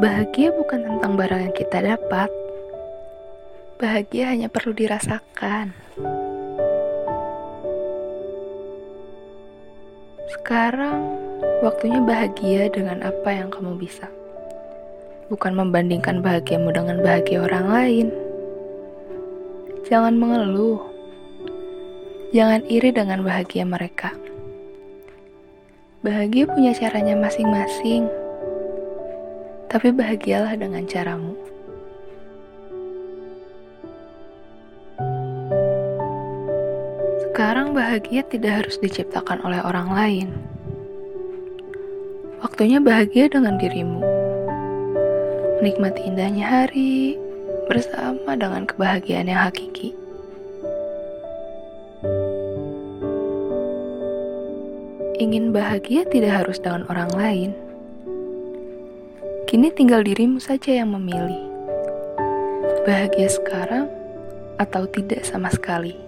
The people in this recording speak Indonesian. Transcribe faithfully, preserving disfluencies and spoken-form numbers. Bahagia bukan tentang barang yang kita dapat. Bahagia hanya perlu dirasakan. Sekarang, waktunya bahagia dengan apa yang kamu bisa. Bukan membandingkan bahagiamu dengan bahagia orang lain. Jangan mengeluh. Jangan iri dengan bahagia mereka. Bahagia punya caranya masing-masing. Tapi bahagialah dengan caramu. Sekarang bahagia tidak harus diciptakan oleh orang lain. Waktunya bahagia dengan dirimu. Menikmati indahnya hari bersama dengan kebahagiaan yang hakiki. Ingin bahagia tidak harus dengan orang lain. Kini tinggal dirimu saja yang memilih. Bahagia sekarang atau tidak sama sekali.